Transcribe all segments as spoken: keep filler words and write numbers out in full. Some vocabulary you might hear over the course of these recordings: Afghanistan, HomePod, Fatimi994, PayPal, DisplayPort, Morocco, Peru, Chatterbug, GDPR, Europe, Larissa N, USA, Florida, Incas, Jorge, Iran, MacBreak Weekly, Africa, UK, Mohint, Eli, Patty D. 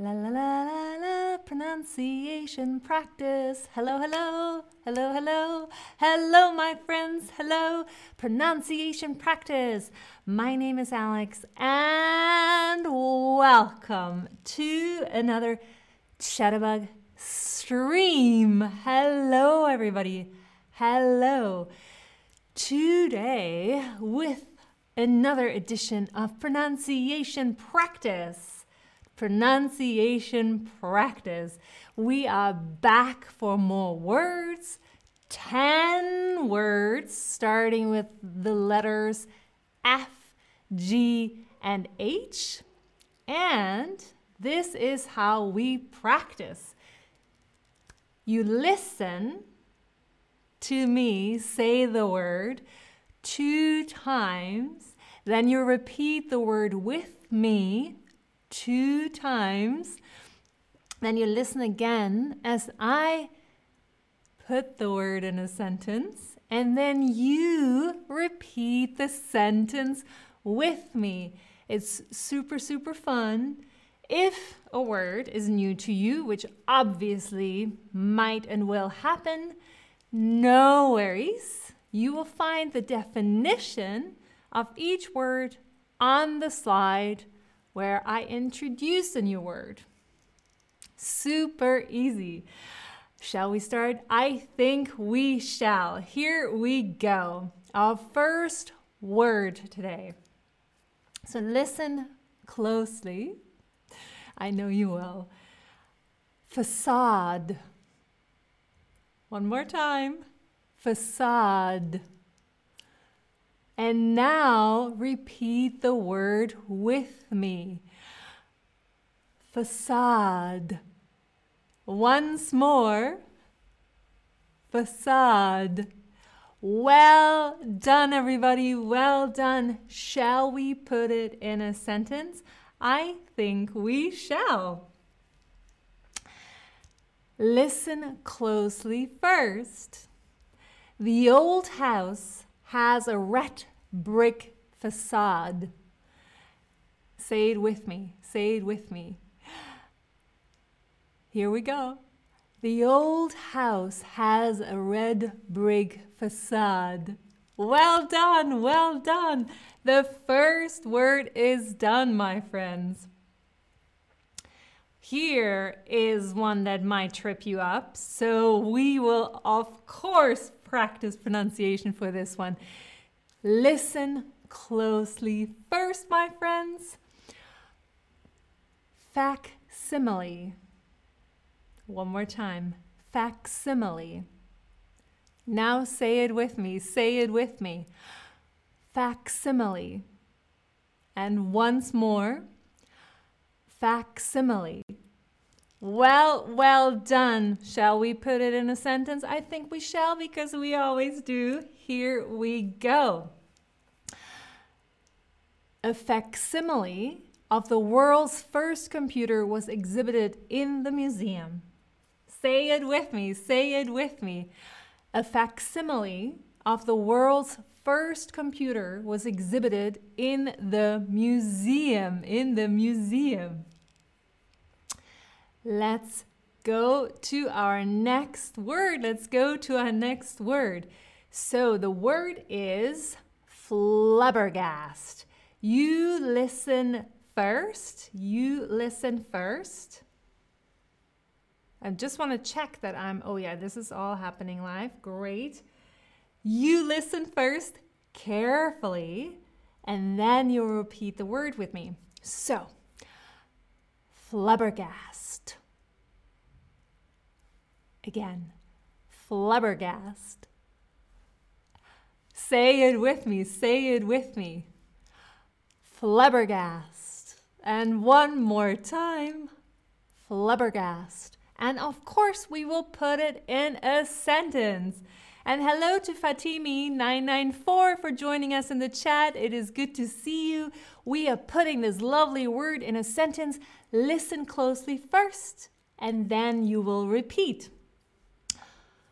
La la la la la, pronunciation practice. Hello, hello, hello, hello, hello, my friends, hello, pronunciation practice. My name is Alex and welcome to another Chatterbug stream. Hello, everybody. Hello. Today with another edition of pronunciation practice. Pronunciation practice. We are back for more words. ten words starting with the letters F, G, and H. And this is how we practice. You listen to me say the word two times. Then you repeat the word with me two times, then you listen again as I put the word in a sentence, and then you repeat the sentence with me. It's super, super fun. If a word is new to you, which obviously might and will happen, no worries. You will find the definition of each word on the slide where I introduce a new word. Super easy. Shall we start? I think we shall. Here we go. Our first word today. So listen closely. I know you will. Facade. One more time. Facade. And now repeat the word with me. Facade. Once more. Facade. Well done, everybody. Well done. Shall we put it in a sentence? I think we shall. Listen closely first. The old house has a red brick facade. Say it with me. Say it with me. Here we go. The old house has a red brick facade. Well done. Well done. The first word is done, my friends. Here is one that might trip you up. So we will, of course, practice pronunciation for this one. Listen closely first, my friends. Facsimile. One more time. Facsimile. Now say it with me. Say it with me. Facsimile. And once more. Facsimile. Well, well done. Shall we put it in a sentence? I think we shall, because we always do. Here we go. A facsimile of the world's first computer was exhibited in the museum. Say it with me. Say it with me. A facsimile of the world's first computer was exhibited in the museum. In the museum. Let's go to our next word. Let's go to our next word. So the word is flabbergast. You listen first. You listen first. I just want to check that I'm, oh yeah, this is all happening live. Great. You listen first carefully, and then you'll repeat the word with me. So, flabbergast. Again, flabbergast. Say it with me. Say it with me. Flabbergast. And one more time. Flabbergast. And of course, we will put it in a sentence. And hello to Fatimi nine nine four for joining us in the chat. It is good to see you. We are putting this lovely word in a sentence. Listen closely first, and then you will repeat.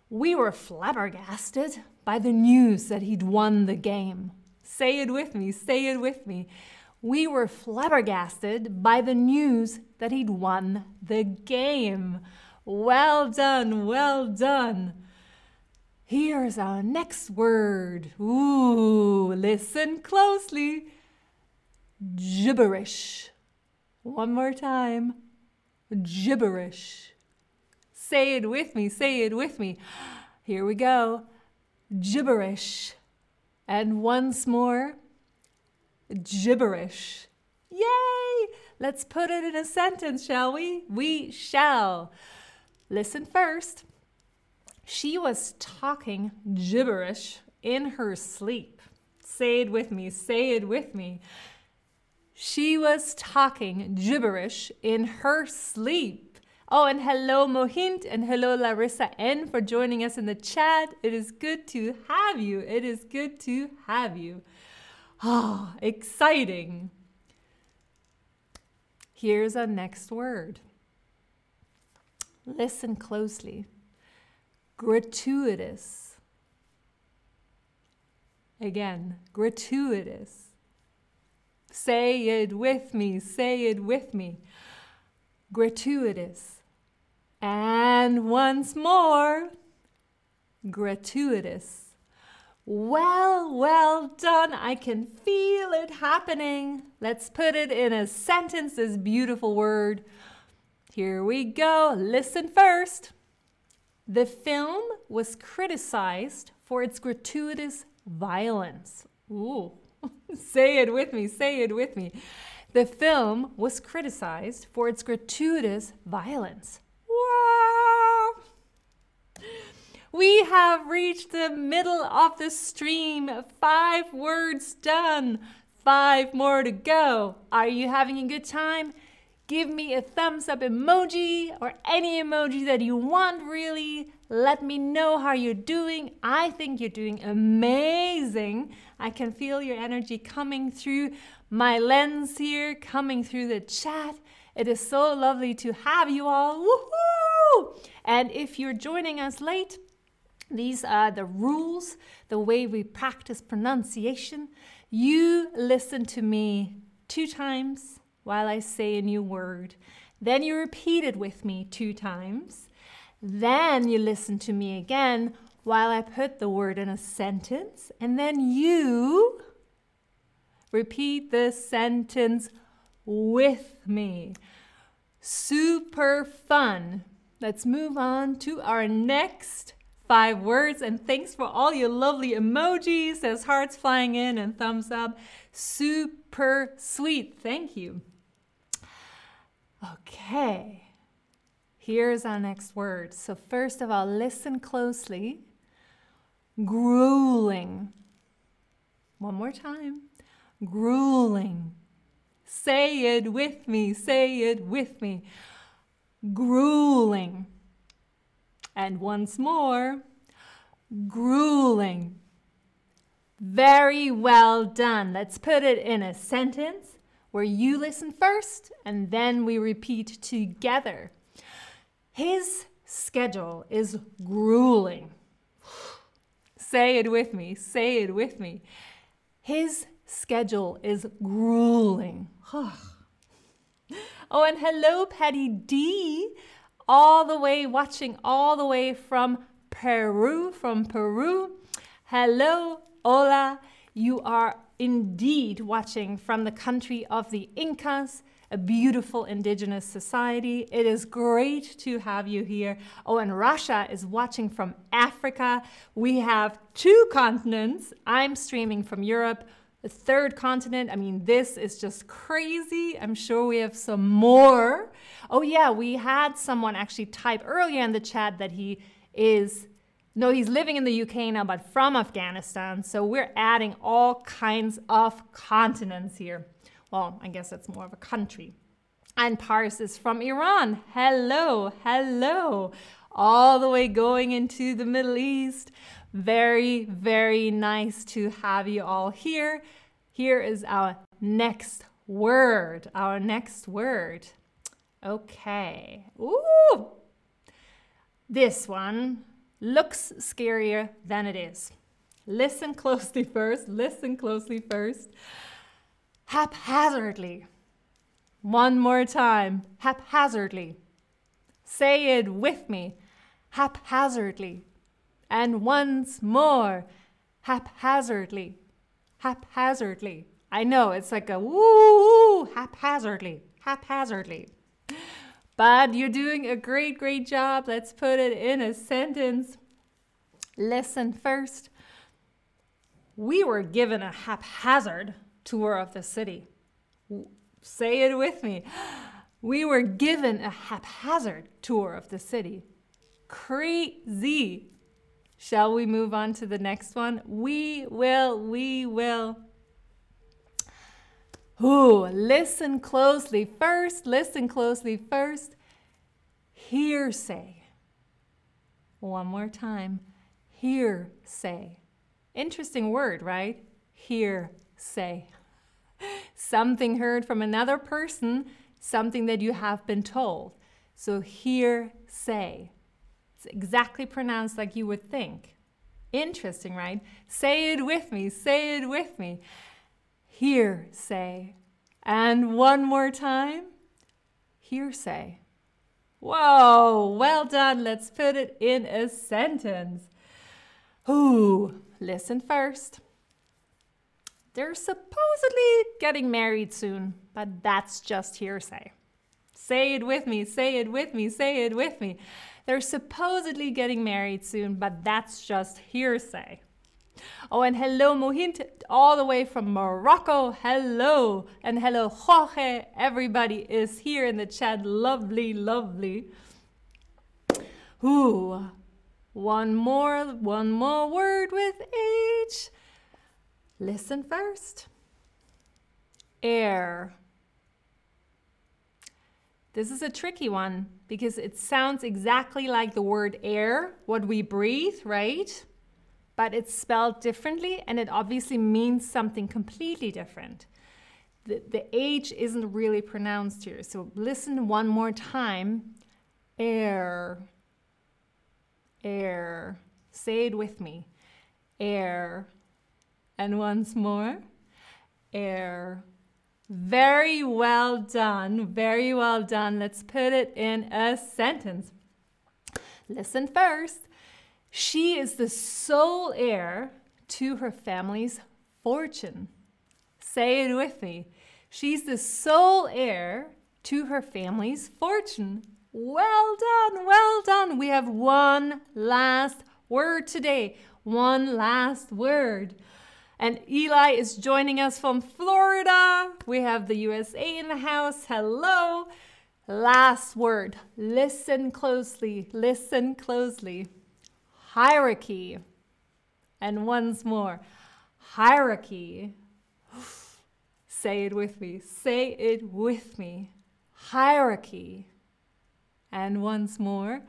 We were flabbergasted by the news that he'd won the game. Say it with me. Say it with me. We were flabbergasted by the news that he'd won the game. Well done, well done. Here's our next word. Ooh, listen closely. Gibberish. One more time. Gibberish. Say it with me, say it with me. Here we go. Gibberish. And once more. Gibberish. Yay! Let's put it in a sentence, shall we? We shall. Listen first. She was talking gibberish in her sleep. Say it with me, say it with me. She was talking gibberish in her sleep. Oh, and hello Mohint and hello Larissa N for joining us in the chat. It is good to have you. It is good to have you. Oh, exciting. Here's our next word. Listen closely. Gratuitous. Again, gratuitous. Say it with me, say it with me. Gratuitous. And once more, gratuitous. Well, well done. I can feel it happening. Let's put it in a sentence, this beautiful word. Here we go. Listen first. The film was criticized for its gratuitous violence. Ooh, say it with me, say it with me. The film was criticized for its gratuitous violence. Wow! We have reached the middle of the stream. Five words done, five more to go. Are you having a good time? Give me a thumbs up emoji or any emoji that you want, really. Let me know how you're doing. I think you're doing amazing. I can feel your energy coming through my lens here, coming through the chat. It is so lovely to have you all. Woohoo! And if you're joining us late, these are the rules, the way we practice pronunciation. You listen to me two times while I say a new word. Then you repeat it with me two times. Then you listen to me again while I put the word in a sentence. And then you repeat the sentence with me. Super fun. Let's move on to our next five words. And thanks for all your lovely emojis. There's hearts flying in and thumbs up. Super sweet. Thank you. Okay, here's our next word. So first of all, listen closely. Grueling. One more time. Grueling. Say it with me, say it with me. Grueling. And once more. Grueling. Very well done. Let's put it in a sentence where you listen first and then we repeat together. His schedule is grueling. Say it with me, say it with me. His schedule is grueling. Oh, and hello Patty D, all the way watching, all the way from Peru, from Peru. Hello, hola, you are indeed watching from the country of the Incas, a beautiful indigenous society. It is great to have you here. Oh, and Russia is watching from Africa. We have two continents. I'm streaming from Europe, the third continent. I mean, this is just crazy. I'm sure we have some more. Oh yeah, we had someone actually type earlier in the chat that he is No, he's living in the U K now, but from Afghanistan. So we're adding all kinds of continents here. Well, I guess that's more of a country. And Pars is from Iran. Hello, hello. All the way going into the Middle East. Very, very nice to have you all here. Here is our next word, our next word. Okay. Ooh, this one looks scarier than it is. Listen closely first, listen closely first. haphazardly. One more time, haphazardly. Say it with me, haphazardly. And once more, haphazardly, haphazardly. I know it's like a woo, haphazardly, haphazardly. But you're doing a great, great job. Let's put it in a sentence. Listen first. We were given a haphazard tour of the city. Say it with me. We were given a haphazard tour of the city. Crazy. Shall we move on to the next one? We will, we will. Ooh, listen closely first, listen closely first. Hearsay. One more time. Hearsay. Interesting word, right? Hearsay. Something heard from another person, something that you have been told. So hearsay. It's exactly pronounced like you would think. Interesting, right? Say it with me, say it with me. Hearsay. And one more time. Hearsay. Whoa, well done. Let's put it in a sentence. Ooh, listen first. They're supposedly getting married soon, but that's just hearsay. Say it with me, say it with me, say it with me. They're supposedly getting married soon, but that's just hearsay. Oh, and hello, Mohint, all the way from Morocco. Hello, and hello, Jorge. Everybody is here in the chat. Lovely, lovely. Ooh, one more, one more word with H. Listen first. Air. This is a tricky one because it sounds exactly like the word air, what we breathe, right? But it's spelled differently and it obviously means something completely different. The, the H isn't really pronounced here. So listen one more time. Air. Air. Say it with me. Air. And once more, air. Very well done, very well done. Let's put it in a sentence. Listen first. She is the sole heir to her family's fortune. Say it with me. She's the sole heir to her family's fortune. Well done, well done. We have one last word today. One last word. And Eli is joining us from Florida. We have the U S A in the house. Hello. Last word. Listen closely. Listen closely. Hierarchy. And once more. Hierarchy. Say it with me. Say it with me. Hierarchy. And once more.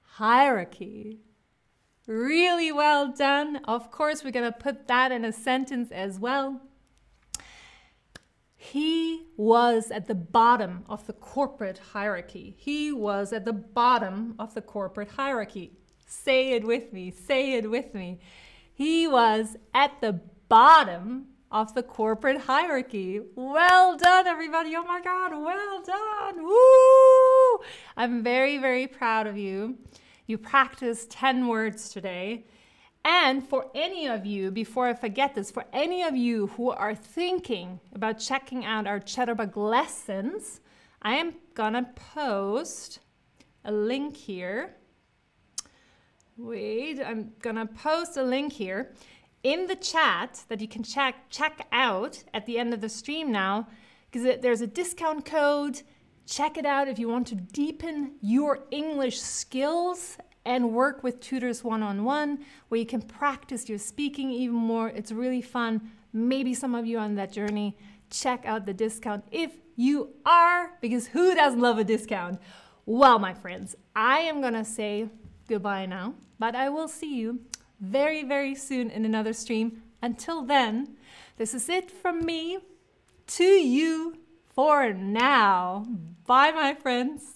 Hierarchy. Really well done. Of course, we're going to put that in a sentence as well. He was at the bottom of the corporate hierarchy. He was at the bottom of the corporate hierarchy. Say it with me. Say it with me. He was at the bottom of the corporate hierarchy. Well done, everybody. Oh my God. Well done. Woo! I'm very, very proud of you. You practiced ten words today. And for any of you, before I forget this, for any of you who are thinking about checking out our Chatterbug lessons, I am gonna post a link here. Wait, I'm gonna post a link here in the chat that you can check, check out at the end of the stream now, because there's a discount code. Check it out if you want to deepen your English skills and work with tutors one-on-one, where you can practice your speaking even more. It's really fun. Maybe some of you are on that journey. Check out the discount if you are, because who doesn't love a discount? Well, my friends, I am gonna say goodbye now, but I will see you very, very soon in another stream. Until then, this is it from me to you. For now, bye my friends.